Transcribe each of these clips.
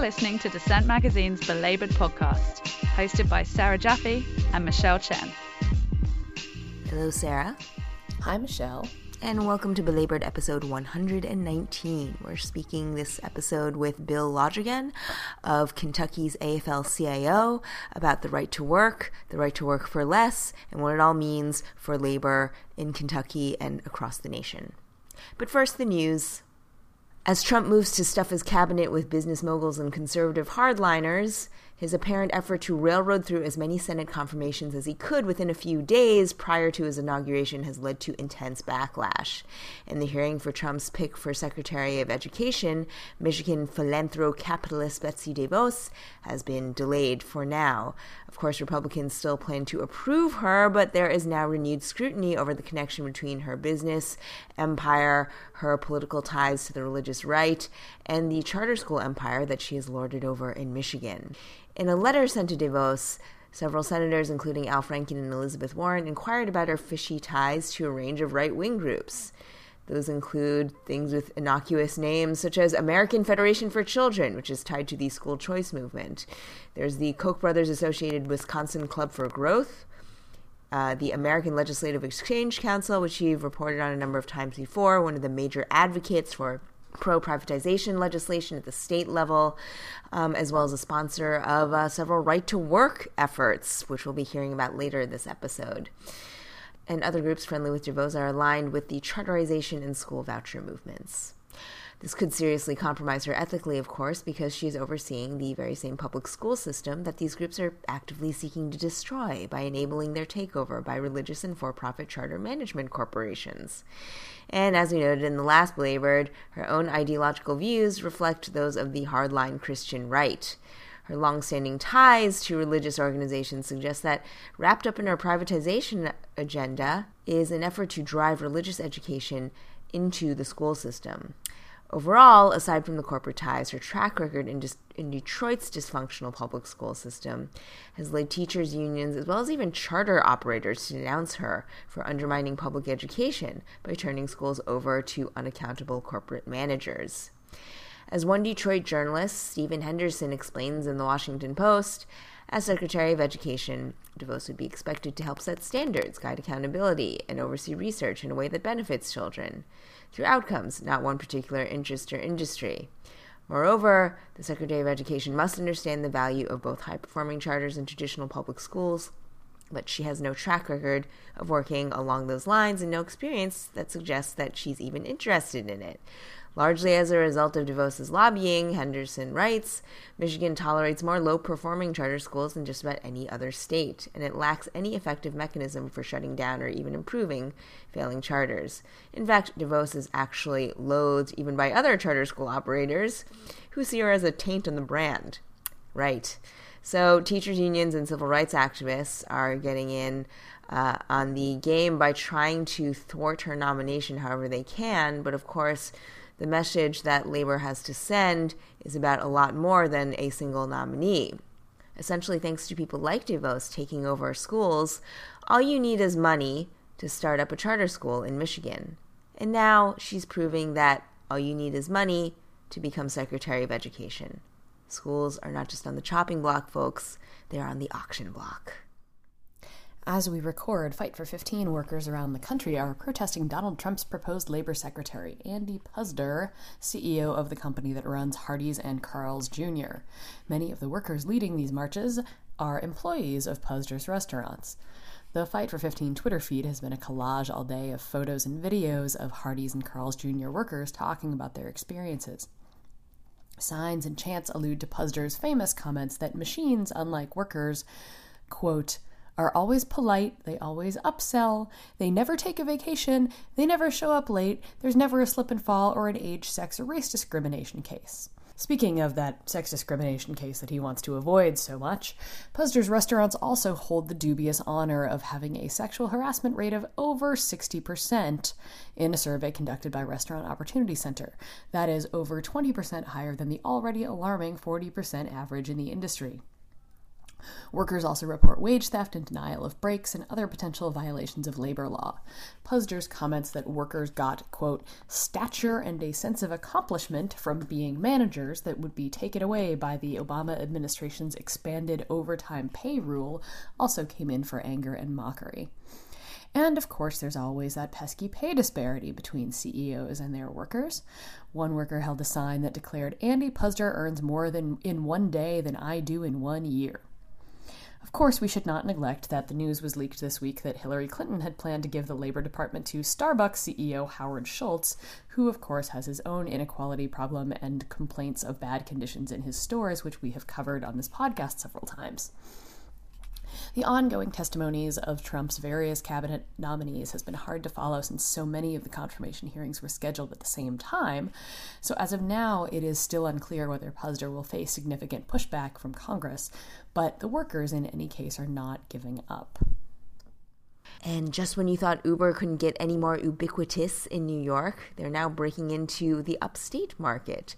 You're listening to Dissent Magazine's Belabored podcast, hosted by Sarah Jaffe and Michelle Chen. Hello, Sarah. Hi, Michelle. And welcome to Belabored episode 119. We're speaking this episode with Bill Londrigan of Kentucky's AFL-CIO about the right to work for less, and what it all means for labor in Kentucky and across the nation. But first, the news. As Trump moves to stuff his cabinet with business moguls and conservative hardliners, his apparent effort to railroad through as many Senate confirmations as he could within a few days prior to his inauguration has led to intense backlash. In the hearing for Trump's pick for Secretary of Education, Michigan philanthro-capitalist Betsy DeVos has been delayed for now. Of course, Republicans still plan to approve her, but there is now renewed scrutiny over the connection between her business empire, her political ties to the religious right, and the charter school empire that she has lorded over in Michigan. In a letter sent to DeVos, several senators, including Al Franken and Elizabeth Warren, inquired about her fishy ties to a range of right-wing groups. Those include things with innocuous names, such as American Federation for Children, which is tied to the school choice movement. There's the Koch Brothers-associated Wisconsin Club for Growth, the American Legislative Exchange Council, which you've reported on a number of times before, one of the major advocates for pro-privatization legislation at the state level, as well as a sponsor of several right-to-work efforts, which we'll be hearing about later in this episode. And other groups friendly with DeVos are aligned with the charterization and school voucher movements. This could seriously compromise her ethically, of course, because she is overseeing the very same public school system that these groups are actively seeking to destroy by enabling their takeover by religious and for-profit charter management corporations. And as we noted in the last Belabored, her own ideological views reflect those of the hardline Christian right. Her longstanding ties to religious organizations suggest that wrapped up in her privatization agenda is an effort to drive religious education into the school system. Overall, aside from the corporate ties, her track record in Detroit's dysfunctional public school system has led teachers' unions as well as even charter operators to denounce her for undermining public education by turning schools over to unaccountable corporate managers. As one Detroit journalist, Stephen Henderson, explains in the Washington Post, as Secretary of Education, DeVos would be expected to help set standards, guide accountability, and oversee research in a way that benefits children through outcomes, not one particular interest or industry. Moreover, the Secretary of Education must understand the value of both high-performing charters and traditional public schools, but she has no track record of working along those lines and no experience that suggests that she's even interested in it. Largely as a result of DeVos' lobbying, Henderson writes, Michigan tolerates more low-performing charter schools than just about any other state, and it lacks any effective mechanism for shutting down or even improving failing charters. In fact, DeVos is actually loathed even by other charter school operators who see her as a taint on the brand. Right. So teachers' unions and civil rights activists are getting in on the game by trying to thwart her nomination however they can, but of course, the message that labor has to send is about a lot more than a single nominee. Essentially, thanks to people like DeVos taking over schools, all you need is money to start up a charter school in Michigan. And now she's proving that all you need is money to become Secretary of Education. Schools are not just on the chopping block, folks. They are on the auction block. As we record, Fight for 15 workers around the country are protesting Donald Trump's proposed labor secretary, Andy Puzder, CEO of the company that runs Hardee's and Carl's Jr. Many of the workers leading these marches are employees of Puzder's restaurants. The Fight for 15 Twitter feed has been a collage all day of photos and videos of Hardee's and Carl's Jr. workers talking about their experiences. Signs and chants allude to Puzder's famous comments that machines, unlike workers, quote, are always polite, they always upsell, they never take a vacation, they never show up late, there's never a slip and fall or an age, sex, or race discrimination case. Speaking of that sex discrimination case that he wants to avoid so much, Puzder's restaurants also hold the dubious honor of having a sexual harassment rate of over 60% in a survey conducted by Restaurant Opportunity Center. That is over 20% higher than the already alarming 40% average in the industry. Workers also report wage theft and denial of breaks and other potential violations of labor law. Puzder's comments that workers got, quote, stature and a sense of accomplishment from being managers that would be taken away by the Obama administration's expanded overtime pay rule also came in for anger and mockery. And, of course, there's always that pesky pay disparity between CEOs and their workers. One worker held a sign that declared, Andy Puzder earns more than in one day than I do in 1 year. Of course, we should not neglect that the news was leaked this week that Hillary Clinton had planned to give the Labor Department to Starbucks CEO Howard Schultz, who, of course, has his own inequality problem and complaints of bad conditions in his stores, which we have covered on this podcast several times. The ongoing testimonies of Trump's various cabinet nominees has been hard to follow since so many of the confirmation hearings were scheduled at the same time, so as of now, it is still unclear whether Puzder will face significant pushback from Congress, but the workers, in any case, are not giving up. And just when you thought Uber couldn't get any more ubiquitous in New York, they're now breaking into the upstate market.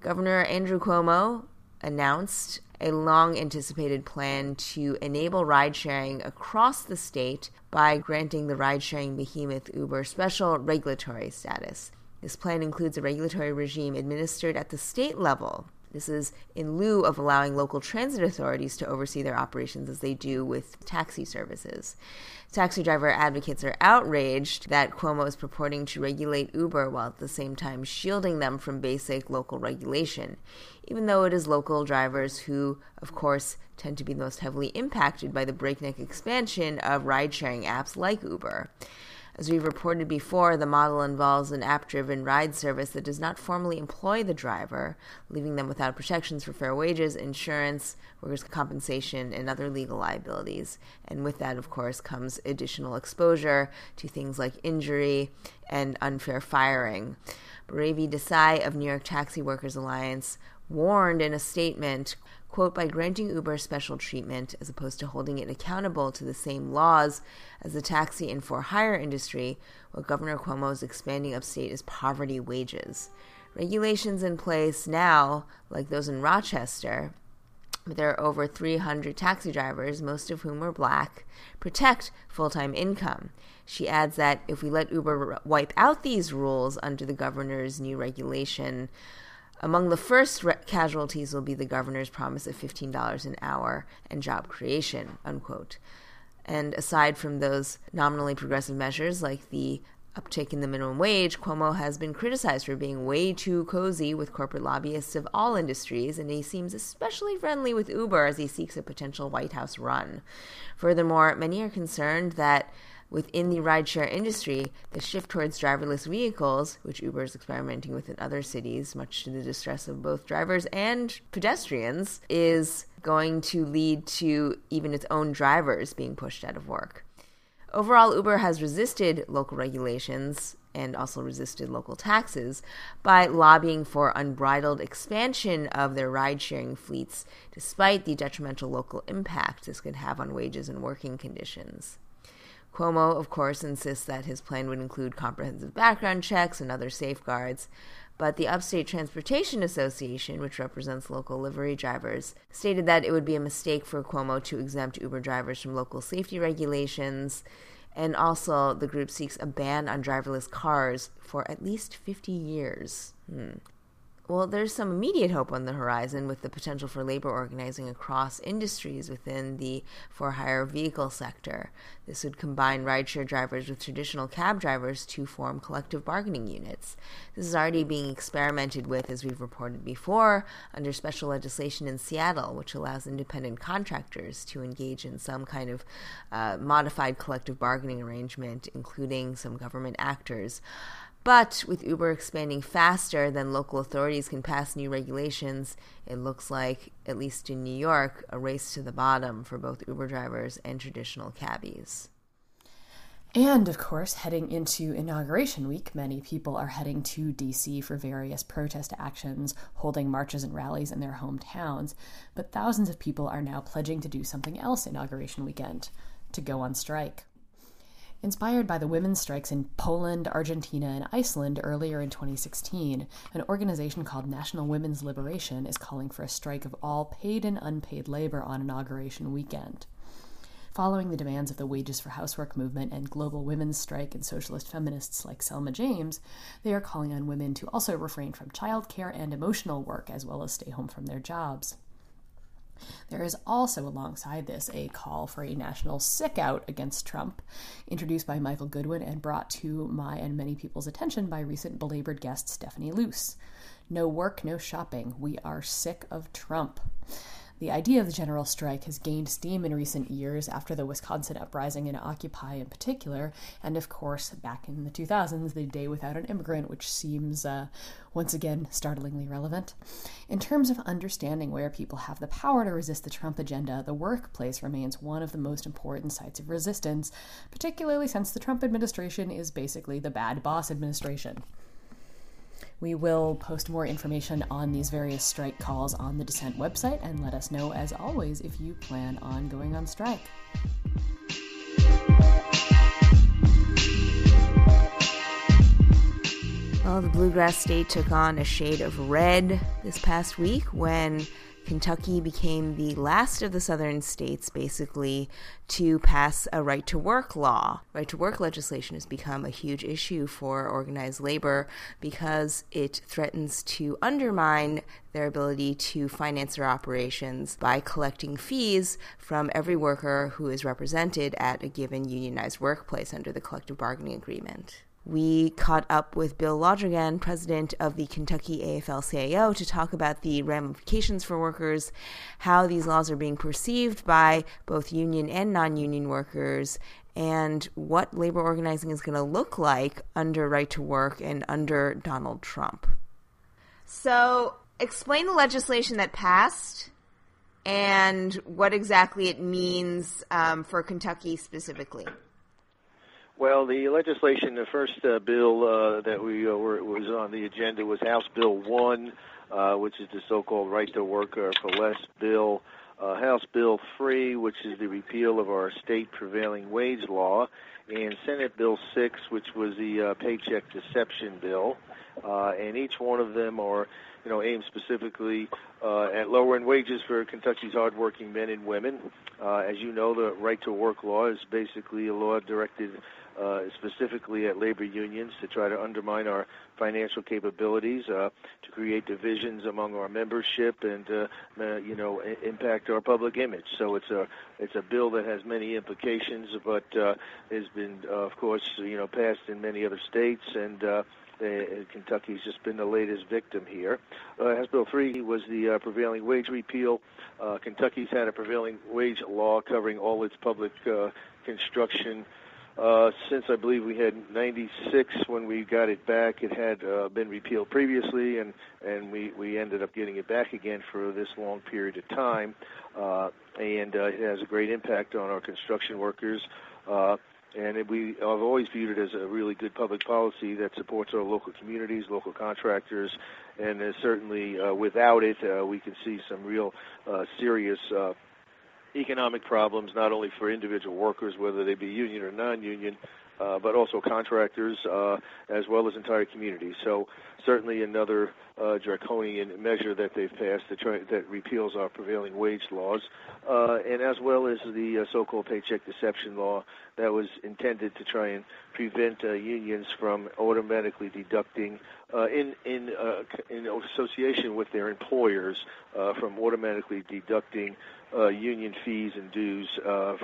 Governor Andrew Cuomo announced a long-anticipated plan to enable ride-sharing across the state by granting the ride-sharing behemoth Uber special regulatory status. This plan includes a regulatory regime administered at the state level. This is in lieu of allowing local transit authorities to oversee their operations as they do with taxi services. Taxi driver advocates are outraged that Cuomo is purporting to regulate Uber while at the same time shielding them from basic local regulation, even though it is local drivers who, of course, tend to be the most heavily impacted by the breakneck expansion of ride-sharing apps like Uber. As we've reported before, the model involves an app-driven ride service that does not formally employ the driver, leaving them without protections for fair wages, insurance, workers' compensation, and other legal liabilities. And with that, of course, comes additional exposure to things like injury and unfair firing. Ravi Desai of New York Taxi Workers Alliance warned in a statement, quote, by granting Uber special treatment as opposed to holding it accountable to the same laws as the taxi and for-hire industry, what Governor Cuomo is expanding upstate is poverty wages. Regulations in place now, like those in Rochester, but there are over 300 taxi drivers, most of whom are black, protect full-time income. She adds that if we let Uber wipe out these rules under the governor's new regulation, among the first casualties will be the governor's promise of $15 an hour and job creation, unquote. And aside from those nominally progressive measures like the uptick in the minimum wage, Cuomo has been criticized for being way too cozy with corporate lobbyists of all industries, and he seems especially friendly with Uber as he seeks a potential White House run. Furthermore, many are concerned that within the rideshare industry, the shift towards driverless vehicles, which Uber is experimenting with in other cities, much to the distress of both drivers and pedestrians, is going to lead to even its own drivers being pushed out of work. Overall, Uber has resisted local regulations and also resisted local taxes by lobbying for unbridled expansion of their ride-sharing fleets, despite the detrimental local impact this could have on wages and working conditions. Cuomo, of course, insists that his plan would include comprehensive background checks and other safeguards, but the Upstate Transportation Association, which represents local livery drivers, stated that it would be a mistake for Cuomo to exempt Uber drivers from local safety regulations, and also the group seeks a ban on driverless cars for at least 50 years. Well, there's some immediate hope on the horizon with the potential for labor organizing across industries within the for-hire vehicle sector. This would combine rideshare drivers with traditional cab drivers to form collective bargaining units. This is already being experimented with, as we've reported before, under special legislation in Seattle, which allows independent contractors to engage in some kind of modified collective bargaining arrangement, including some government actors. But with Uber expanding faster than local authorities can pass new regulations, it looks like, at least in New York, a race to the bottom for both Uber drivers and traditional cabbies. And, of course, heading into Inauguration Week, many people are heading to D.C. for various protest actions, holding marches and rallies in their hometowns. But thousands of people are now pledging to do something else Inauguration Weekend, to go on strike. Inspired by the women's strikes in Poland, Argentina, and Iceland earlier in 2016, an organization called National Women's Liberation is calling for a strike of all paid and unpaid labor on inauguration weekend. Following the demands of the Wages for Housework movement and global women's strike and socialist feminists like Selma James, they are calling on women to also refrain from childcare and emotional work, as well as stay home from their jobs. There is also, alongside this, a call for a national sick out against Trump, introduced by Michael Goodwin and brought to my and many people's attention by recent Belabored guest Stephanie Luce. No work, no shopping. We are sick of Trump. The idea of the general strike has gained steam in recent years after the Wisconsin uprising and Occupy in particular, and of course, back in the 2000s, the Day Without an Immigrant, which seems, once again, startlingly relevant. In terms of understanding where people have the power to resist the Trump agenda, the workplace remains one of the most important sites of resistance, particularly since the Trump administration is basically the bad boss administration. We will post more information on these various strike calls on the Dissent website, and let us know, as always, if you plan on going on strike. Well, the Bluegrass State took on a shade of red this past week when Kentucky became the last of the southern states, basically, to pass a right-to-work law. Right-to-work legislation has become a huge issue for organized labor because it threatens to undermine their ability to finance their operations by collecting fees from every worker who is represented at a given unionized workplace under the collective bargaining agreement. We caught up with Bill Londrigan, president of the Kentucky AFL-CIO, to talk about the ramifications for workers, how these laws are being perceived by both union and non-union workers, and what labor organizing is going to look like under Right to Work and under Donald Trump. So explain the legislation that passed and what exactly it means for Kentucky specifically. Well, the legislation, the first bill that was on the agenda was House Bill 1, which is the so-called Right to Work for Less bill. House Bill 3, which is the repeal of our state prevailing wage law. And Senate Bill 6, which was the Paycheck Deception bill. And each one of them are, you know, aimed specifically at lowering wages for Kentucky's hardworking men and women. As you know, the Right to Work law is basically a law directed specifically at labor unions to try to undermine our financial capabilities, to create divisions among our membership, and impact our public image. So it's a bill that has many implications, but has been, of course, passed in many other states, and Kentucky's just been the latest victim here. House Bill 3 was the prevailing wage repeal. Kentucky's had a prevailing wage law covering all its public construction since I believe we had 96 when we got it back. It had been repealed previously, and we ended up getting it back again for this long period of time. It has a great impact on our construction workers. And we have always viewed it as a really good public policy that supports our local communities, local contractors, and certainly without it, we can see some real serious economic problems, not only for individual workers, whether they be union or non-union, but also contractors, as well as entire communities. So certainly another draconian measure that they've passed that repeals our prevailing wage laws, and as well as the so-called Paycheck Deception law that was intended to try and prevent unions from automatically deducting in association with their employers from automatically deducting union fees and dues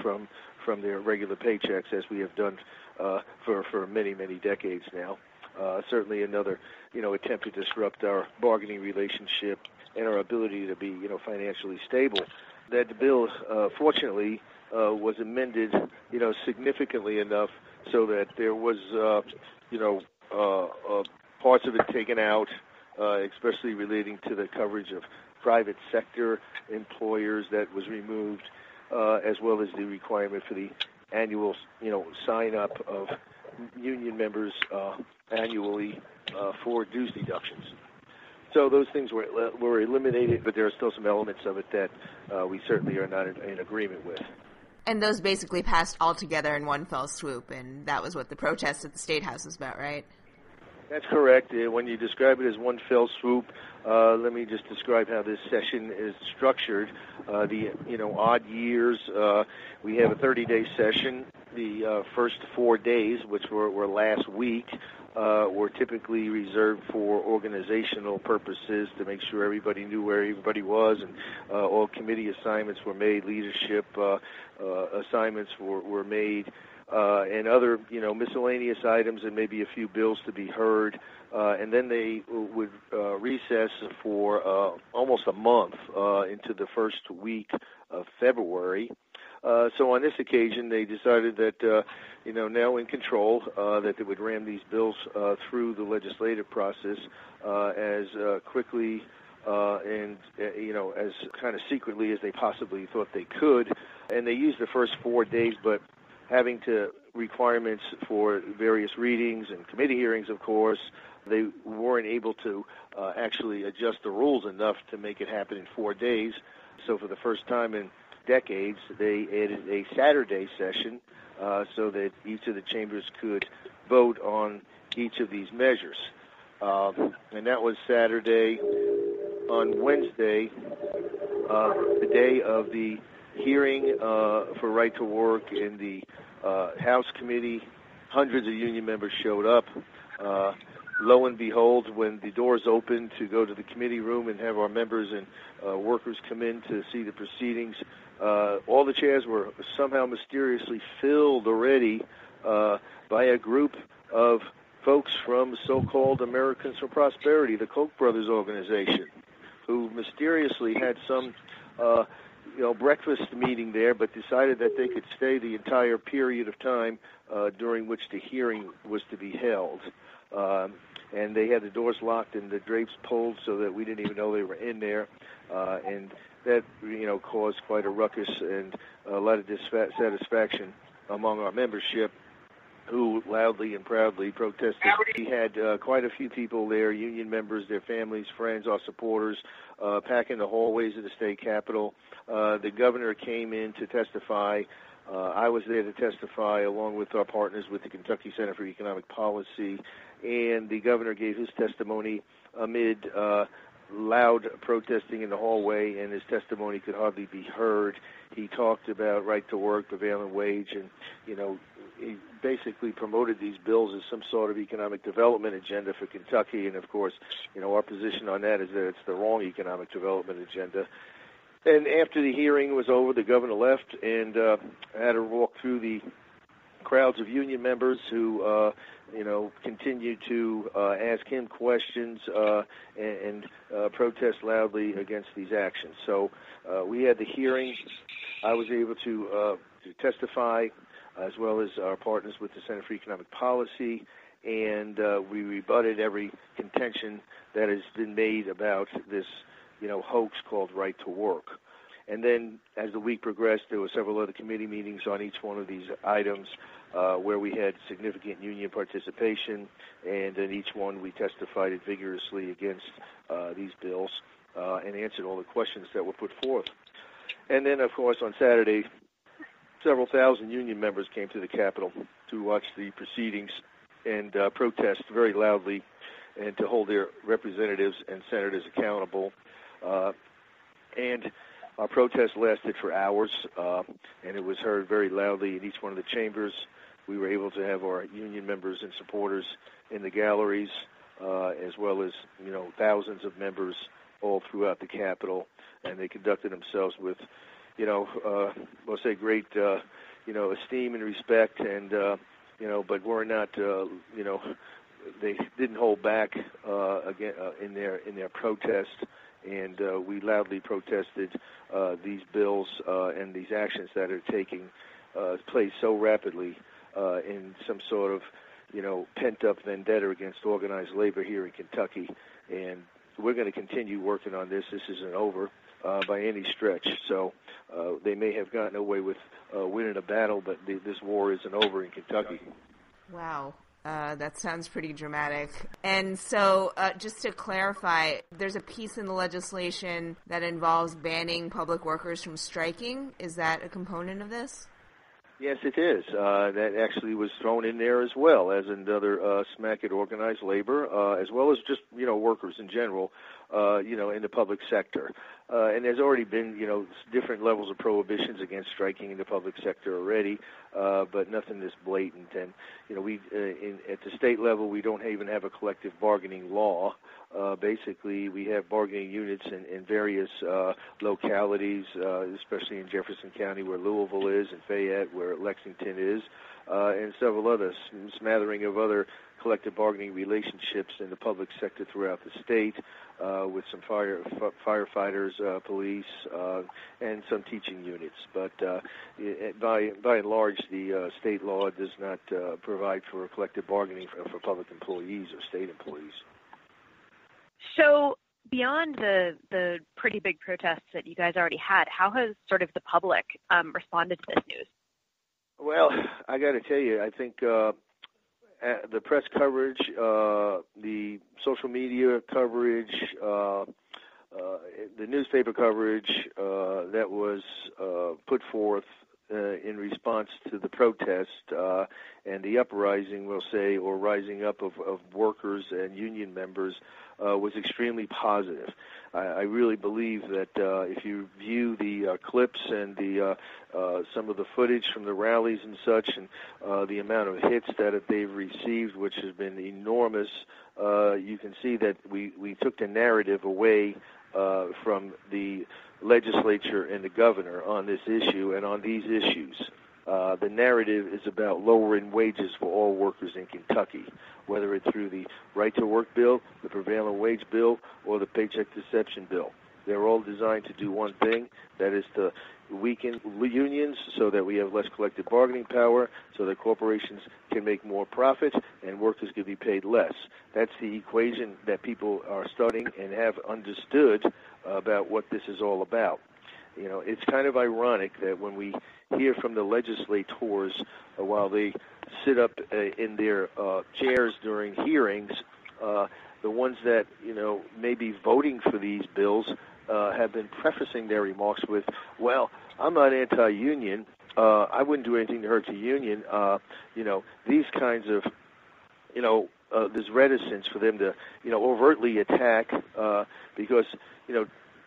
from their regular paychecks, as we have done for many, many decades now. Certainly another, attempt to disrupt our bargaining relationship and our ability to be, financially stable. That bill, fortunately, was amended, significantly enough so that there was, parts of it taken out, especially relating to the coverage of private sector employers that was removed, as well as the requirement for the annual, sign-up of union members annually for dues deductions. So those things were eliminated, but there are still some elements of it that we certainly are not in agreement with. And those basically passed all together in one fell swoop, and that was what the protest at the State House was about, right? That's correct. When you describe it as one fell swoop, let me just describe how this session is structured. Odd years, we have a 30-day session. The first 4 days, which were last week, were typically reserved for organizational purposes to make sure everybody knew where everybody was, and all committee assignments were made, leadership assignments were made, and other, miscellaneous items and maybe a few bills to be heard. And then they would recess for almost a month into the first week of February. So on this occasion, they decided that, now in control, that they would ram these bills through the legislative process as quickly and, as kind of secretly as they possibly thought they could. And they used the first 4 days, but having to requirements for various readings and committee hearings, of course, they weren't able to actually adjust the rules enough to make it happen in 4 days. So for the first time in decades, they added a Saturday session so that each of the chambers could vote on each of these measures. And that was Saturday. On Wednesday, the day of the hearing for Right to Work in the House Committee, hundreds of union members showed up. Lo and behold, when the doors opened to go to the committee room and have our members and workers come in to see the proceedings, all the chairs were somehow mysteriously filled already by a group of folks from so-called Americans for Prosperity, the Koch Brothers organization, who mysteriously had some breakfast meeting there, but decided that they could stay the entire period of time during which the hearing was to be held. And they had the doors locked and the drapes pulled so that we didn't even know they were in there. And that, caused quite a ruckus and a lot of dissatisfaction among our membership, who loudly and proudly protested. We had quite a few people there, union members, their families, friends, our supporters, packing the hallways of the state capitol. The governor came in to testify. I was there to testify along with our partners with the Kentucky Center for Economic Policy, and the governor gave his testimony amid loud protesting in the hallway, and his testimony could hardly be heard. He talked about right to work, prevailing wage, and, he basically promoted these bills as some sort of economic development agenda for Kentucky, and of course, our position on that is that it's the wrong economic development agenda. And after the hearing was over, the governor left and had to walk through the crowds of union members who, continued to ask him questions and protest loudly against these actions. So we had the hearing. I was able to testify, as well as our partners with the Center for Economic Policy, and we rebutted every contention that has been made about this hoax called Right to Work. And then as the week progressed, there were several other committee meetings on each one of these items where we had significant union participation, and in each one we testified vigorously against these bills and answered all the questions that were put forth. And then, of course, on Saturday, several thousand union members came to the Capitol to watch the proceedings and protest very loudly and to hold their representatives and senators accountable. And our protest lasted for hours, and it was heard very loudly in each one of the chambers. We were able to have our union members and supporters in the galleries, as well as, thousands of members all throughout the Capitol, and they conducted themselves with, we'll say great, esteem and respect, and, but were not, they didn't hold back again in their protest. And we loudly protested these bills and these actions that are taking place so rapidly in some sort of, pent-up vendetta against organized labor here in Kentucky. And we're going to continue working on this. This isn't over by any stretch. So they may have gotten away with winning a battle, but this war isn't over in Kentucky. Wow. That sounds pretty dramatic. And so, just to clarify, there's a piece in the legislation that involves banning public workers from striking. Is that a component of this? Yes, it is. That actually was thrown in there as well as another smack at organized labor, as well as just, workers in general, in the public sector. And there's already been, different levels of prohibitions against striking in the public sector already, but nothing this blatant. And, we at the state level, we don't even have a collective bargaining law. Basically, we have bargaining units in various localities, especially in Jefferson County where Louisville is, and Fayette where Lexington is, and several other smattering of other collective bargaining relationships in the public sector throughout the state, with some firefighters, police, and some teaching units. But by and large, the state law does not provide for collective bargaining for public employees or state employees. So beyond the pretty big protests that you guys already had, how has sort of the public responded to this news? Well, I got to tell you, I think the press coverage, the social media coverage, the newspaper coverage that was put forth in response to the protest and the uprising, we'll say, or rising up of workers and union members was extremely positive. I really believe that if you view the clips and the some of the footage from the rallies and such, and the amount of hits that they've received, which has been enormous, you can see that we took the narrative away from the legislature and the governor on this issue and on these issues. The narrative is about lowering wages for all workers in Kentucky, whether it's through the Right to Work bill, the prevailing wage bill, or the Paycheck Deception bill. They're all designed to do one thing, that is to weaken unions so that we have less collective bargaining power, so that corporations can make more profit and workers can be paid less. That's the equation that people are studying and have understood about what this is all about. It's kind of ironic that when we hear from the legislators while they sit up in their chairs during hearings, the ones that, may be voting for these bills have been prefacing their remarks with, well, I'm not anti-union. I wouldn't do anything to hurt the union. These kinds of, this reticence for them to, overtly attack because,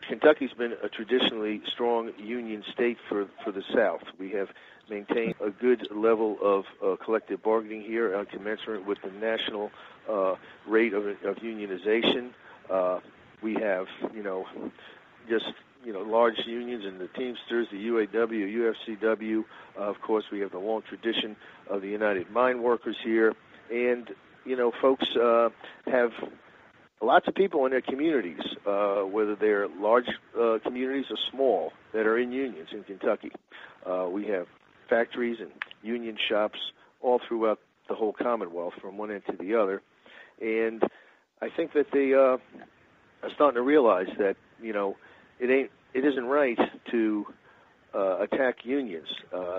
Kentucky's been a traditionally strong union state for the South. We have maintained a good level of collective bargaining here, commensurate with the national rate of unionization. We have, large unions and the Teamsters, the UAW, UFCW. Of course, we have the long tradition of the United Mine Workers here. And, folks have lots of people in their communities, whether they're large communities or small, that are in unions in Kentucky. We have factories and union shops all throughout the whole Commonwealth from one end to the other. And I think that they are starting to realize that, it isn't right to attack unions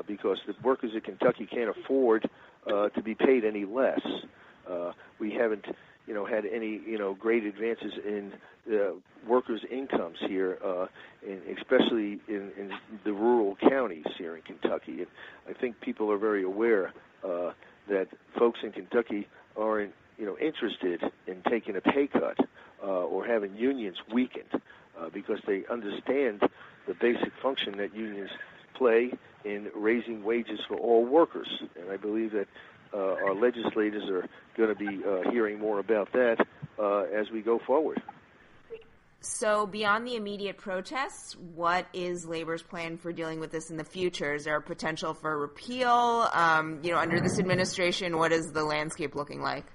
because the workers in Kentucky can't afford to be paid any less. We haven't had any, great advances in workers' incomes here, and especially in the rural counties here in Kentucky. And I think people are very aware that folks in Kentucky aren't, interested in taking a pay cut or having unions weakened because they understand the basic function that unions play in raising wages for all workers. And I believe that our legislators are going to be hearing more about that as we go forward. So beyond the immediate protests, what is labor's plan for dealing with this in the future? Is there a potential for repeal? Under this administration, what is the landscape looking like?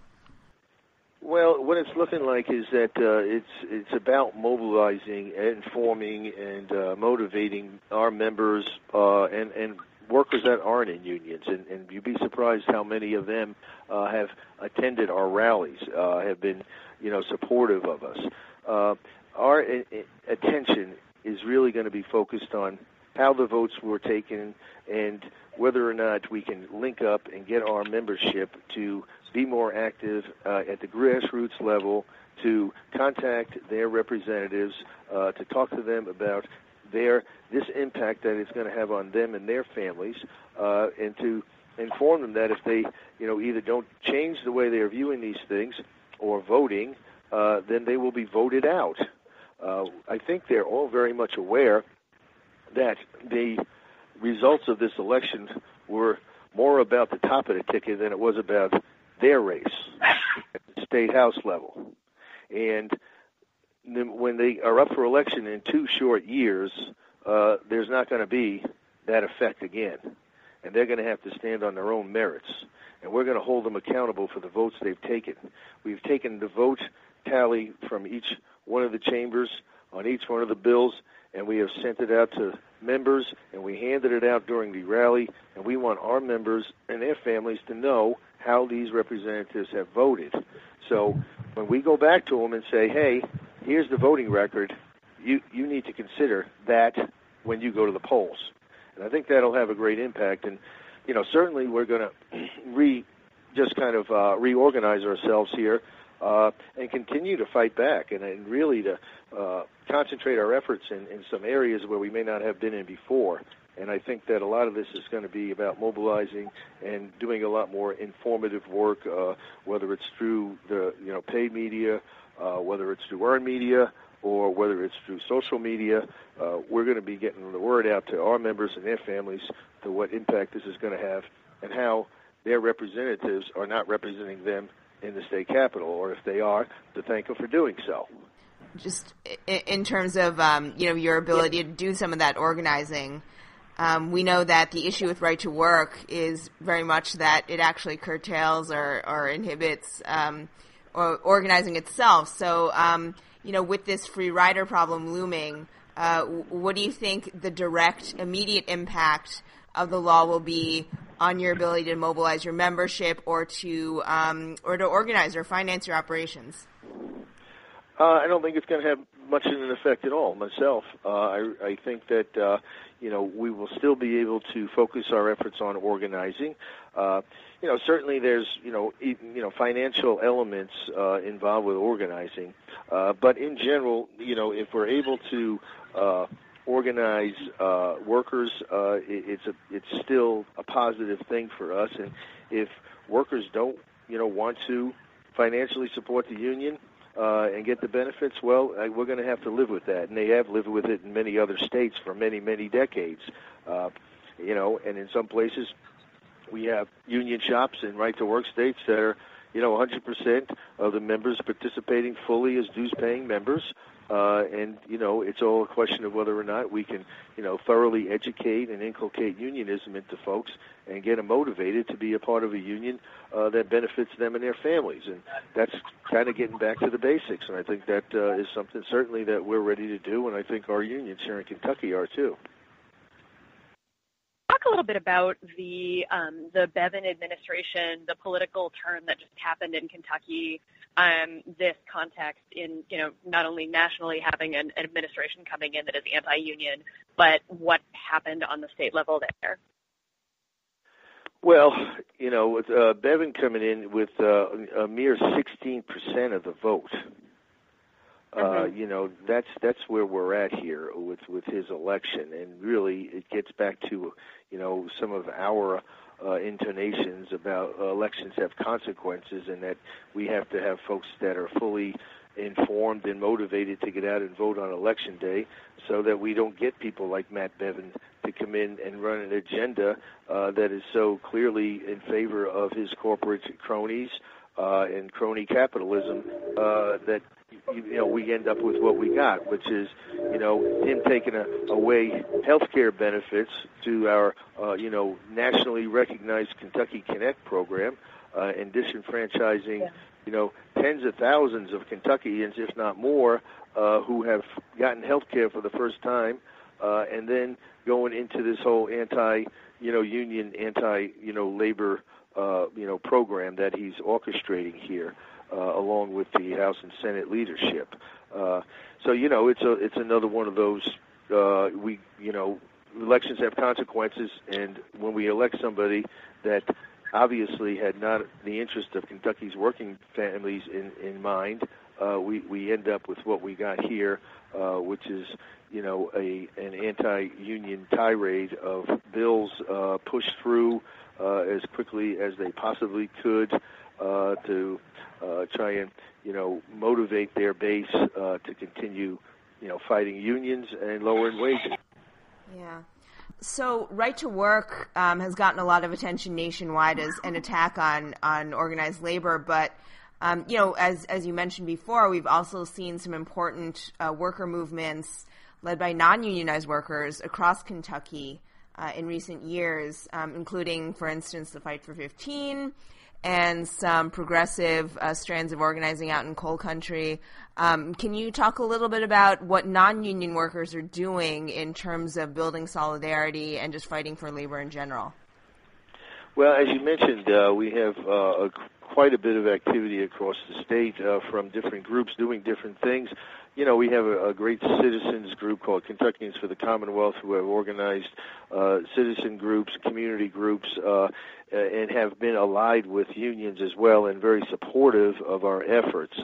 Well, what it's looking like is that it's about mobilizing, informing, and motivating our members and workers that aren't in unions, and you'd be surprised how many of them have attended our rallies, have been, supportive of us. Our attention is really going to be focused on how the votes were taken and whether or not we can link up and get our membership to be more active at the grassroots level, to contact their representatives, to talk to them about this impact that it's going to have on them and their families, and to inform them that if they, either don't change the way they are viewing these things or voting, then they will be voted out. I think they're all very much aware that the results of this election were more about the top of the ticket than it was about their race at the state house level. And when they are up for election in 2 short years, there's not going to be that effect again. And they're going to have to stand on their own merits. And we're going to hold them accountable for the votes they've taken. We've taken the vote tally from each one of the chambers on each one of the bills, and we have sent it out to members, and we handed it out during the rally, and we want our members and their families to know how these representatives have voted. So when we go back to them and say, hey, here's the voting record, you need to consider that when you go to the polls. And I think that'll have a great impact. And, certainly we're going to reorganize ourselves here and continue to fight back and really to concentrate our efforts in some areas where we may not have been in before. And I think that a lot of this is going to be about mobilizing and doing a lot more informative work, whether it's through the paid media, whether it's through earned media, or whether it's through social media. We're going to be getting the word out to our members and their families to what impact this is going to have and how their representatives are not representing them in the state capitol, or if they are, to thank them for doing so. Just in terms of your ability to do some of that organizing, we know that the issue with right to work is very much that it actually curtails or inhibits or organizing itself. So with this free rider problem looming, what do you think the direct, immediate impact of the law will be on your ability to mobilize your membership or to organize or finance your operations? I don't think it's going to have much of an effect at all myself. I think that, we will still be able to focus our efforts on organizing. Certainly there's, financial elements involved with organizing. But in general, if we're able to organize workers, it's still a positive thing for us. And if workers don't, want to financially support the union, and get the benefits, we're going to have to live with that. And they have lived with it in many other states for many, many decades. And in some places we have union shops in right-to-work states that are, 100% of the members participating fully as dues-paying members. And it's all a question of whether or not we can, thoroughly educate and inculcate unionism into folks and get them motivated to be a part of a union that benefits them and their families. And that's kind of getting back to the basics. And I think that is something certainly that we're ready to do, and I think our unions here in Kentucky are too. Talk a little bit about the Bevin administration, the political turn that just happened in Kentucky, this context in, not only nationally having an administration coming in that is anti-union, but what happened on the state level there? Well, with Bevin coming in with a mere 16% of the vote, that's where we're at here with his election, and really it gets back to some of our intonations about elections have consequences, and that we have to have folks that are fully informed and motivated to get out and vote on election day, so that we don't get people like Matt Bevin to come in and run an agenda that is so clearly in favor of his corporate cronies and crony capitalism that. We end up with what we got, which is, him taking away health care benefits to our, nationally recognized Kentucky Connect program and disenfranchising, tens of thousands of Kentuckians, if not more, who have gotten health care for the first time, and then going into this whole anti-union, anti-labor, program that he's orchestrating here. Along with the House and Senate leadership, so it's another one of those. Elections have consequences, and when we elect somebody that obviously had not the interest of Kentucky's working families in mind, we end up with what we got here, which is, you know, an anti-union tirade of bills pushed through as quickly as they possibly could to try and, you know, motivate their base to continue, you know, fighting unions and lowering wages. Yeah. So Right to Work has gotten a lot of attention nationwide as an attack on organized labor. But, you know, as you mentioned before, we've also seen some important worker movements led by non-unionized workers across Kentucky in recent years, including, for instance, the Fight for 15 and some progressive strands of organizing out in coal country. Can you talk a little bit about what non-union workers are doing in terms of building solidarity and just fighting for labor in general? Well, as you mentioned, we have quite a bit of activity across the state from different groups doing different things. You know, we have a great citizens group called Kentuckians for the Commonwealth who have organized citizen groups, community groups, and have been allied with unions as well and very supportive of our efforts.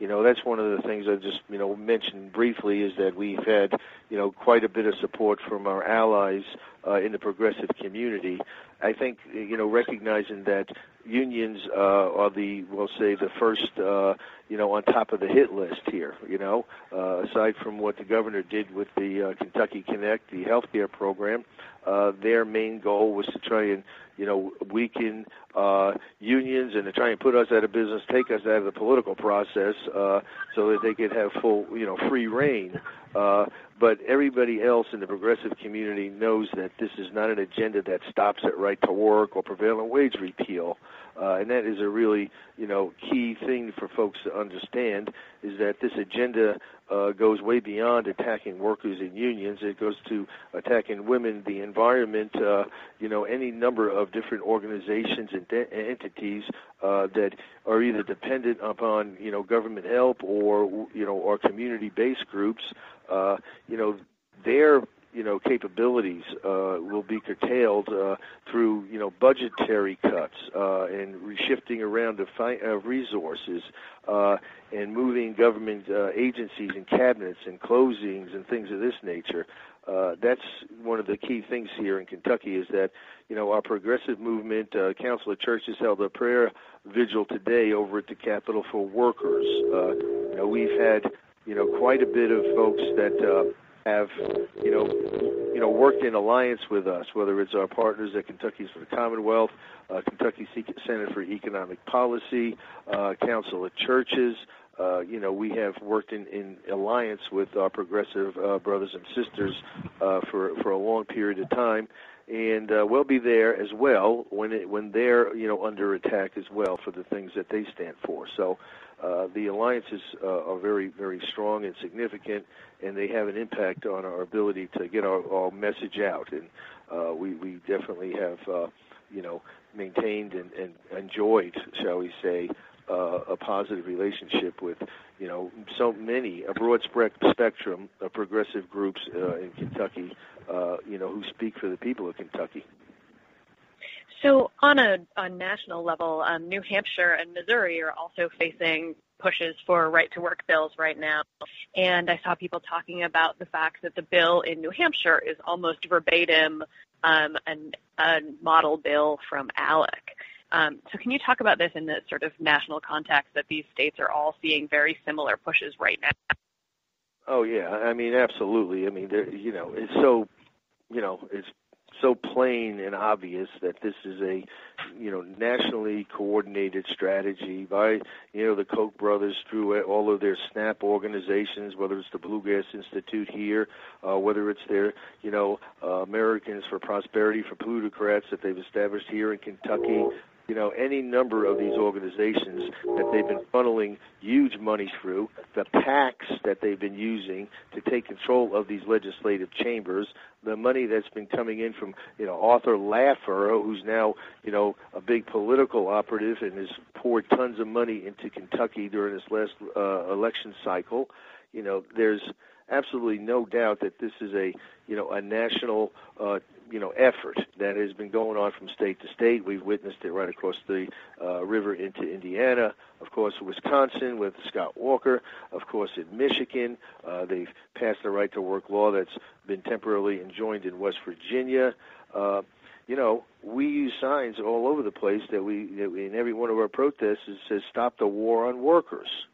You know, that's one of the things I just, you know, mentioned briefly is that we've had, you know, quite a bit of support from our allies in the progressive community. I think, you know, recognizing that unions are the, we'll say, the first, you know, on top of the hit list here, you know, aside from what the governor did with the Kentucky Connect, the healthcare program, their main goal was to try and, you know, weaken unions and to try and put us out of business, take us out of the political process so that they could have full, you know, free reign. But everybody else in the progressive community knows that this is not an agenda that stops at right to work or prevailing wage repeal. And that is a really, you know, key thing for folks to understand is that this agenda goes way beyond attacking workers and unions. It goes to attacking women, the environment, you know, any number of different organizations and entities that are either dependent upon, you know, government help or, you know, or community-based groups, you know, their capabilities will be curtailed through, you know, budgetary cuts and shifting around of resources and moving government agencies and cabinets and closings and things of this nature. That's one of the key things here in Kentucky is that, you know, our progressive movement, Council of Churches held a prayer vigil today over at the Capitol for workers. You know, we've had, you know, quite a bit of folks that have, you know, worked in alliance with us, whether it's our partners at Kentucky's for the Commonwealth, Kentucky Center for Economic Policy, Council of Churches. You know, we have worked in alliance with our progressive brothers and sisters for a long period of time, and we'll be there as well when they're, you know, under attack as well for the things that they stand for. So the alliances are very, very strong and significant, and they have an impact on our ability to get our message out. And we definitely have, you know, maintained and enjoyed, shall we say, a positive relationship with, you know, so many, a broad spectrum of progressive groups in Kentucky, you know, who speak for the people of Kentucky. So on a national level, New Hampshire and Missouri are also facing pushes for right-to-work bills right now. And I saw people talking about the fact that the bill in New Hampshire is almost verbatim a model bill from ALEC. So can you talk about this in the sort of national context that these states are all seeing very similar pushes right now? Oh, yeah. I mean, absolutely. I mean, you know, it's so, you know, it's so plain and obvious that this is a, you know, nationally coordinated strategy by, you know, the Koch brothers through all of their SNAP organizations, whether it's the Bluegrass Institute here, whether it's their, you know, Americans for Prosperity for plutocrats that they've established here in Kentucky. You know, any number of these organizations that they've been funneling huge money through, the PACs that they've been using to take control of these legislative chambers, the money that's been coming in from, you know, Arthur Laffer, who's now, you know, a big political operative and has poured tons of money into Kentucky during this last election cycle. You know, there's absolutely no doubt that this is a, you know, a national effort that has been going on from state to state. We've witnessed it right across the river into Indiana, of course, Wisconsin with Scott Walker, of course, in Michigan. They've passed a right-to-work law that's been temporarily enjoined in West Virginia. We use signs all over the place that in every one of our protests, it says, "Stop the war on workers."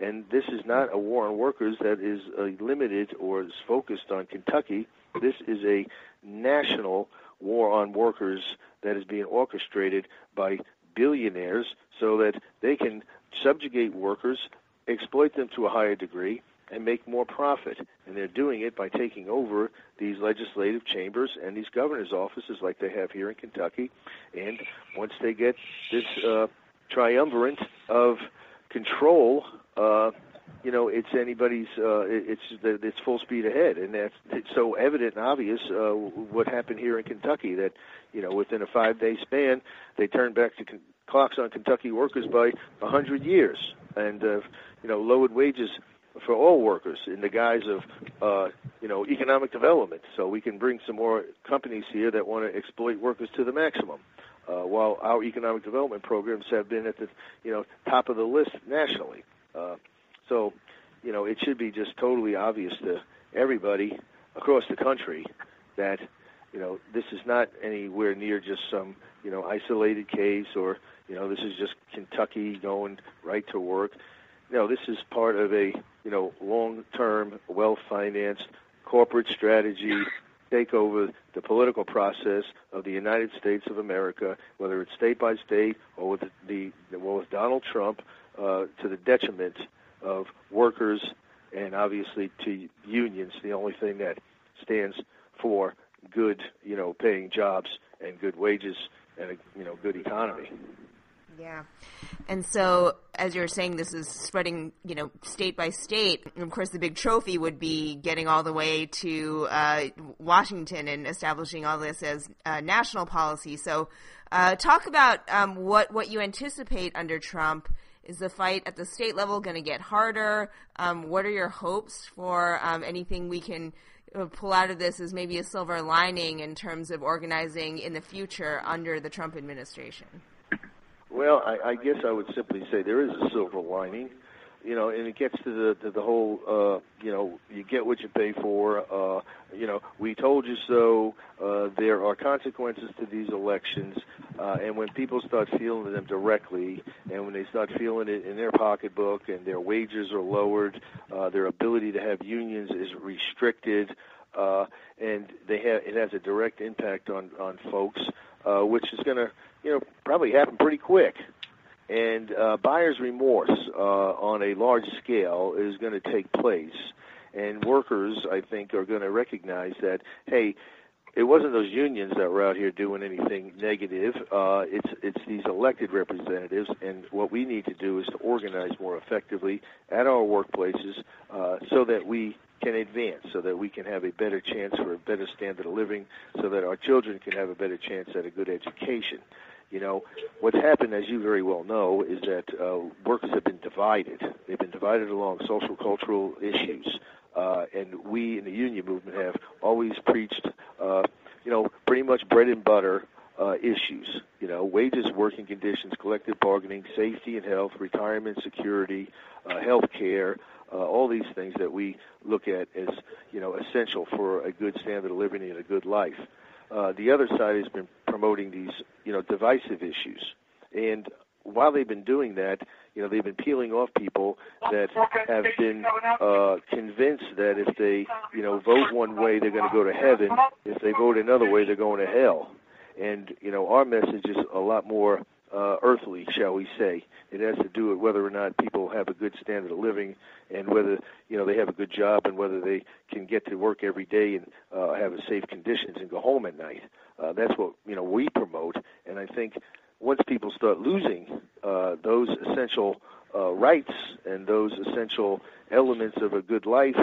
And this is not a war on workers that is limited or is focused on Kentucky. This is a national war on workers that is being orchestrated by billionaires so that they can subjugate workers, exploit them to a higher degree, and make more profit. And they're doing it by taking over these legislative chambers and these governor's offices like they have here in Kentucky. And once they get this triumvirate of control, it's anybody's. It's full speed ahead, and it's so evident and obvious what happened here in Kentucky that within a 5-day span they turned back the clocks on Kentucky workers by 100 years, and lowered wages for all workers in the guise of economic development. So we can bring some more companies here that want to exploit workers to the maximum. While our economic development programs have been at the top of the list nationally. So it should be just totally obvious to everybody across the country that this is not anywhere near just some isolated case or this is just Kentucky going right to work. No, this is part of a long-term, well-financed corporate strategy. Take over the political process of the United States of America, whether it's state by state or with Donald Trump, to the detriment of workers and obviously to unions, the only thing that stands for good, paying jobs and good wages and a good economy. Yeah. And so, as you were saying, this is spreading, state by state. And of course, the big trophy would be getting all the way to Washington and establishing all this as national policy. So talk about what you anticipate under Trump. Is the fight at the state level going to get harder? What are your hopes for anything we can pull out of this as maybe a silver lining in terms of organizing in the future under the Trump administration? Well, I guess I would simply say there is a silver lining, and it gets to the whole, you get what you pay for. We told you so. There are consequences to these elections, and when people start feeling them directly, and when they start feeling it in their pocketbook, and their wages are lowered, their ability to have unions is restricted, and it has a direct impact on folks, which is going to probably happen pretty quick. And buyer's remorse on a large scale is going to take place. And workers, I think, are going to recognize that, hey, it wasn't those unions that were out here doing anything negative. It's these elected representatives, and what we need to do is to organize more effectively at our workplaces so that we can advance, so that we can have a better chance for a better standard of living, so that our children can have a better chance at a good education. What's happened, as you very well know, is that workers have been divided. They've been divided along social, cultural issues. And we in the union movement have always preached, pretty much bread and butter issues. Wages, working conditions, collective bargaining, safety and health, retirement, security, health care, all these things that we look at as, essential for a good standard of living and a good life. The other side has been promoting these, divisive issues. And while they've been doing that, they've been peeling off people that have been convinced that if they, vote one way, they're going to go to heaven. If they vote another way, they're going to hell. And, our message is a lot more earthly, shall we say. It has to do with whether or not people have a good standard of living and whether, they have a good job and whether they can get to work every day and have safe conditions and go home at night. That's what, we promote. And I think once people start losing those essential rights and those essential elements of a good life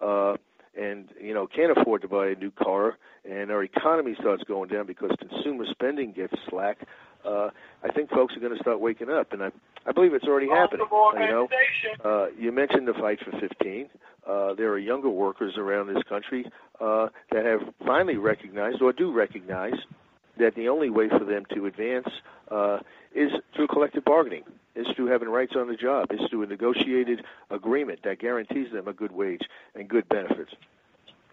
and, can't afford to buy a new car and our economy starts going down because consumer spending gets slack, I think folks are going to start waking up, and I believe it's already happening. You mentioned the Fight for 15. There are younger workers around this country that have finally recognized or do recognize that the only way for them to advance is through collective bargaining, is through having rights on the job, is through a negotiated agreement that guarantees them a good wage and good benefits.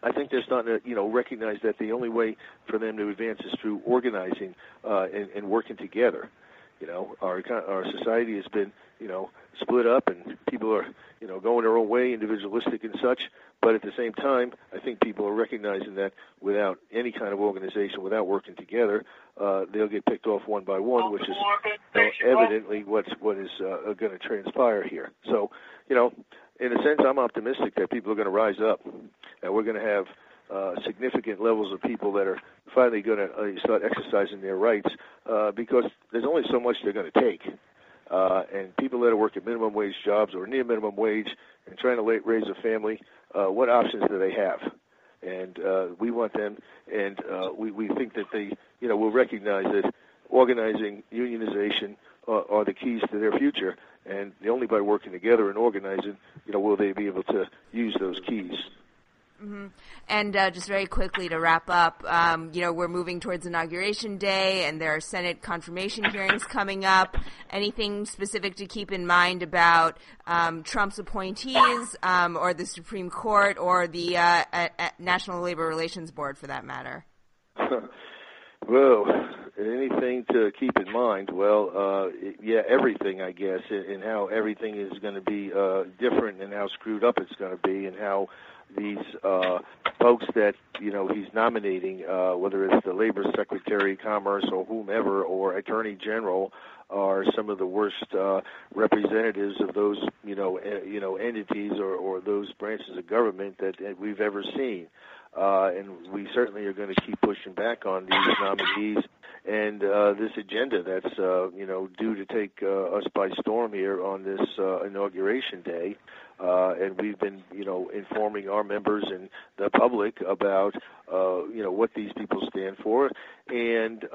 I think they're starting to, recognize that the only way for them to advance is through organizing and working together. Our society has been, split up, and people are, going their own way, individualistic and such. But at the same time, I think people are recognizing that without any kind of organization, without working together, they'll get picked off one by one, which is evidently what is going to transpire here. So, in a sense, I'm optimistic that people are going to rise up, and we're going to have significant levels of people that are finally going to start exercising their rights because there's only so much they're going to take. And people that are working minimum wage jobs or near minimum wage and trying to raise a family, what options do they have? And we want them, and we think that they, will recognize that organizing, unionization are the keys to their future. And only by working together and organizing, will they be able to use those keys. Mm-hmm. And just very quickly to wrap up, we're moving towards Inauguration Day, and there are Senate confirmation hearings coming up. Anything specific to keep in mind about Trump's appointees or the Supreme Court or the National Labor Relations Board, for that matter? Well, anything to keep in mind? Well, everything, I guess, and how everything is going to be different, and how screwed up it's going to be, and how these folks that he's nominating, whether it's the Labor Secretary, Commerce, or whomever, or Attorney General, are some of the worst representatives of those entities or those branches of government that we've ever seen. And we certainly are going to keep pushing back on these nominees and this agenda that's due to take us by storm here on this Inauguration Day. And we've been, informing our members and the public about, what these people stand for, and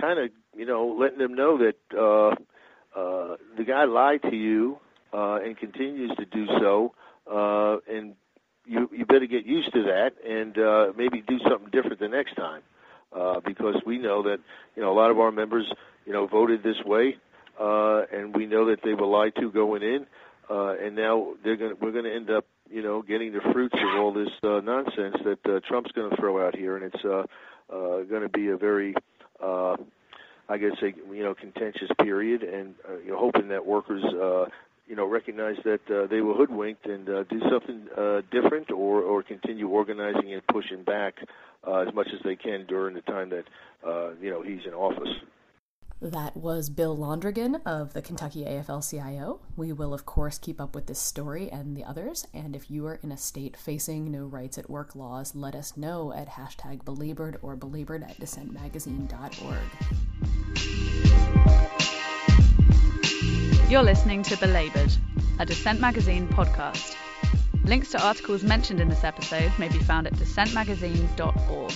kind of, letting them know that the guy lied to you and continues to do so, and you better get used to that, and maybe do something different the next time, because we know that, a lot of our members, voted this way, and we know that they were lied to going in. And now we're going to end up, getting the fruits of all this nonsense that Trump's going to throw out here, and it's going to be a very, contentious period. And you're hoping that workers, recognize that they were hoodwinked and do something different, or continue organizing and pushing back as much as they can during the time that he's in office. That was Bill Londrigan of the Kentucky AFL-CIO. We will, of course, keep up with this story and the others, and if you are in a state facing no rights at work laws, let us know at #Belabored or belabored@dissentmagazine.org. You're listening to Belabored, a Dissent Magazine podcast. Links to articles mentioned in this episode may be found at dissentmagazine.org.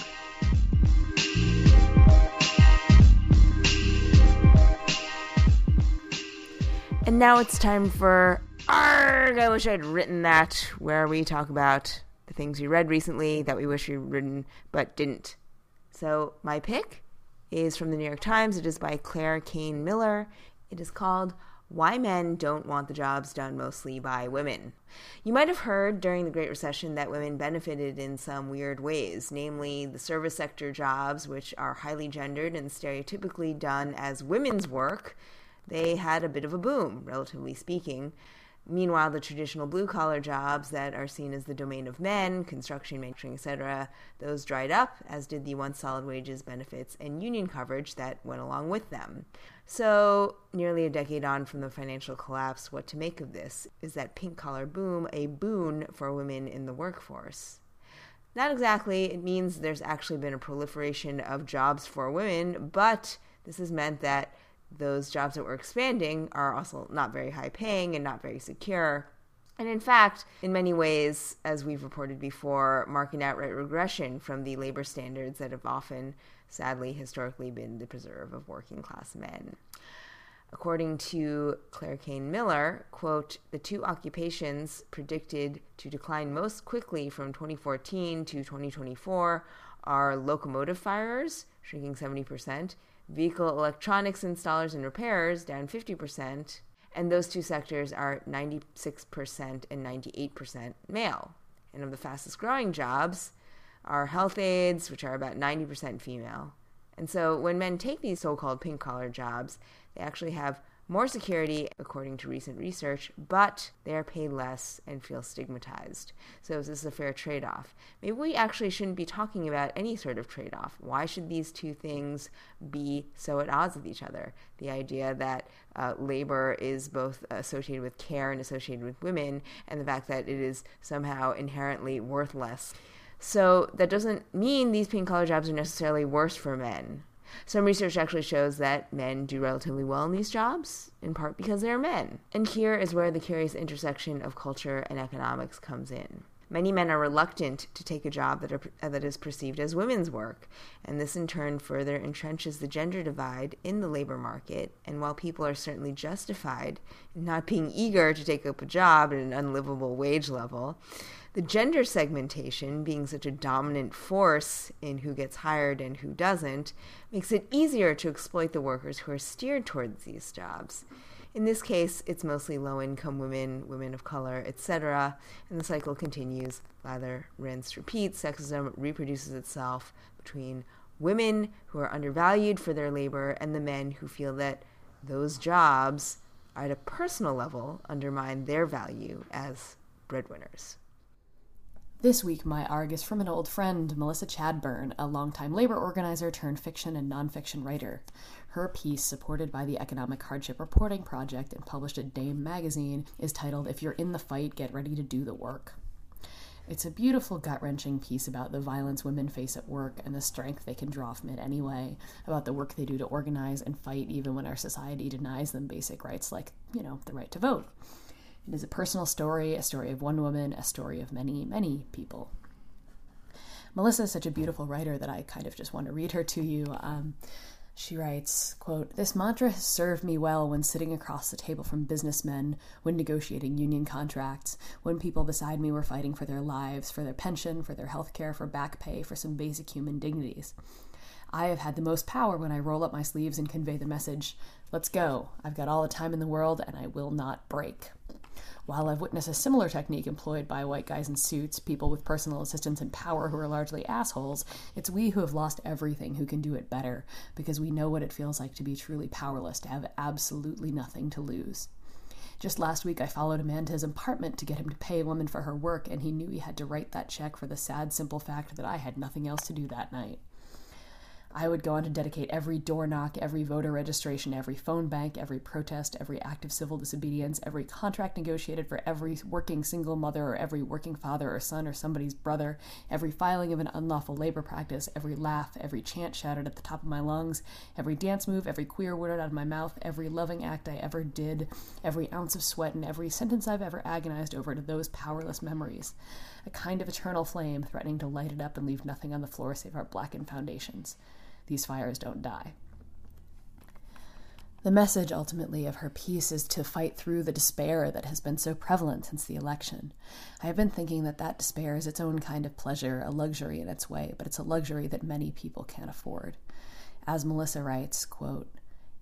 And now it's time for Arg! I wish I'd written that, where we talk about the things we read recently that we wish we'd written but didn't. So my pick is from the New York Times. It is by Claire Kane Miller. It is called Why Men Don't Want the Jobs Done Mostly by Women. You might have heard during the Great Recession that women benefited in some weird ways, namely the service sector jobs, which are highly gendered and stereotypically done as women's work. They had a bit of a boom, relatively speaking. Meanwhile, the traditional blue-collar jobs that are seen as the domain of men, construction, manufacturing, etc., those dried up, as did the once solid wages, benefits, and union coverage that went along with them. So, nearly a decade on from the financial collapse, what to make of this? Is that pink-collar boom a boon for women in the workforce? Not exactly. It means there's actually been a proliferation of jobs for women, but this has meant that those jobs that were expanding are also not very high paying and not very secure. And in fact, in many ways, as we've reported before, mark an outright regression from the labor standards that have often sadly historically been the preserve of working class men. According to Claire Kane Miller, quote, the two occupations predicted to decline most quickly from 2014 to 2024 are locomotive firers, shrinking 70%, vehicle electronics installers and repairers, down 50%, and those two sectors are 96% and 98% male. And of the fastest growing jobs are health aides, which are about 90% female. And so when men take these so-called pink-collar jobs, they actually have more security, according to recent research, but they're paid less and feel stigmatized. So is this a fair trade-off? Maybe we actually shouldn't be talking about any sort of trade-off. Why should these two things be so at odds with each other? The idea that labor is both associated with care and associated with women, and the fact that it is somehow inherently worthless. So that doesn't mean these pink-collar jobs are necessarily worse for men. Some research actually shows that men do relatively well in these jobs, in part because they're men. And here is where the curious intersection of culture and economics comes in. Many men are reluctant to take a job that is perceived as women's work, and this in turn further entrenches the gender divide in the labor market. And while people are certainly justified in not being eager to take up a job at an unlivable wage level, the gender segmentation, being such a dominant force in who gets hired and who doesn't, makes it easier to exploit the workers who are steered towards these jobs. In this case, it's mostly low-income women, women of color, etc., and the cycle continues, lather, rinse, repeat. Sexism reproduces itself between women who are undervalued for their labor and the men who feel that those jobs, at a personal level, undermine their value as breadwinners. This week, my ARG is from an old friend, Melissa Chadburn, a longtime labor organizer turned fiction and nonfiction writer. Her piece, supported by the Economic Hardship Reporting Project and published at Dame Magazine, is titled, If You're in the Fight, Get Ready to Do the Work. It's a beautiful, gut-wrenching piece about the violence women face at work and the strength they can draw from it anyway, about the work they do to organize and fight even when our society denies them basic rights like, the right to vote. It is a personal story, a story of one woman, a story of many, many people. Melissa is such a beautiful writer that I kind of just want to read her to you. She writes, quote, this mantra has served me well when sitting across the table from businessmen, when negotiating union contracts, when people beside me were fighting for their lives, for their pension, for their health care, for back pay, for some basic human dignities. I have had the most power when I roll up my sleeves and convey the message, let's go. I've got all the time in the world and I will not break. While I've witnessed a similar technique employed by white guys in suits, people with personal assistants and power who are largely assholes, it's we who have lost everything who can do it better, because we know what it feels like to be truly powerless, to have absolutely nothing to lose. Just last week, I followed a man to his apartment to get him to pay a woman for her work, and he knew he had to write that check for the sad, simple fact that I had nothing else to do that night. I would go on to dedicate every door knock, every voter registration, every phone bank, every protest, every act of civil disobedience, every contract negotiated for every working single mother or every working father or son or somebody's brother, every filing of an unlawful labor practice, every laugh, every chant shouted at the top of my lungs, every dance move, every queer word out of my mouth, every loving act I ever did, every ounce of sweat, and every sentence I've ever agonized over to those powerless memories. A kind of eternal flame threatening to light it up and leave nothing on the floor save our blackened foundations. These fires don't die. The message, ultimately, of her piece is to fight through the despair that has been so prevalent since the election. I have been thinking that despair is its own kind of pleasure, a luxury in its way, but it's a luxury that many people can't afford. As Melissa writes, quote,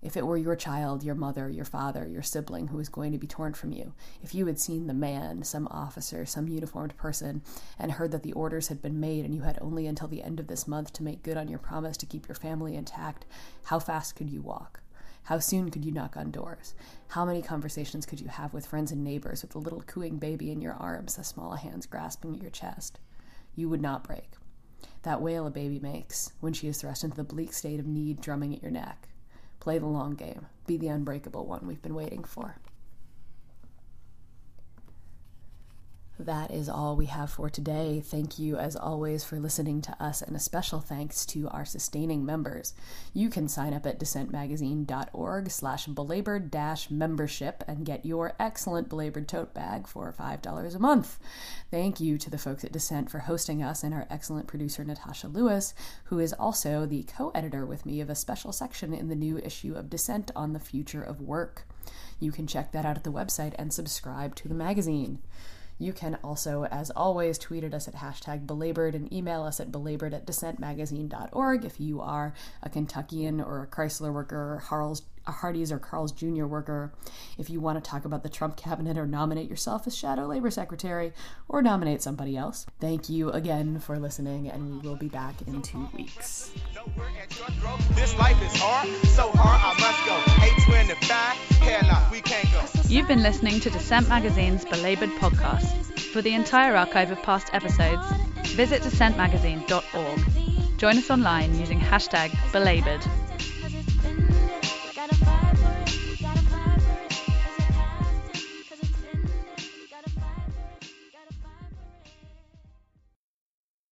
if it were your child, your mother, your father, your sibling who was going to be torn from you, if you had seen the man, some officer, some uniformed person, and heard that the orders had been made and you had only until the end of this month to make good on your promise to keep your family intact, how fast could you walk? How soon could you knock on doors? How many conversations could you have with friends and neighbors with the little cooing baby in your arms, the small hands grasping at your chest? You would not break. That wail a baby makes when she is thrust into the bleak state of need drumming at your neck. Play the long game. Be the unbreakable one we've been waiting for. That is all we have for today. Thank you, as always, for listening to us, and a special thanks to our sustaining members. You can sign up at dissentmagazine.org/belabored-membership and get your excellent Belabored tote bag for $5 a month. Thank you to the folks at Dissent for hosting us, and our excellent producer, Natasha Lewis, who is also the co-editor with me of a special section in the new issue of Dissent on the future of work. You can check that out at the website and subscribe to the magazine. You can also, as always, tweet at us at #Belabored and email us at belabored@dissentmagazine.org if you are a Kentuckian or a Chrysler worker, a Hardee's or Carl's Jr. worker. If you want to talk about the Trump cabinet or nominate yourself as shadow labor secretary or nominate somebody else. Thank you again for listening, and we will be back in 2 weeks. This life is hard, so hard I must go. 825, hairline, we can't go. You've been listening to Dissent Magazine's Belabored podcast. For the entire archive of past episodes, visit dissentmagazine.org. Join us online using #Belabored.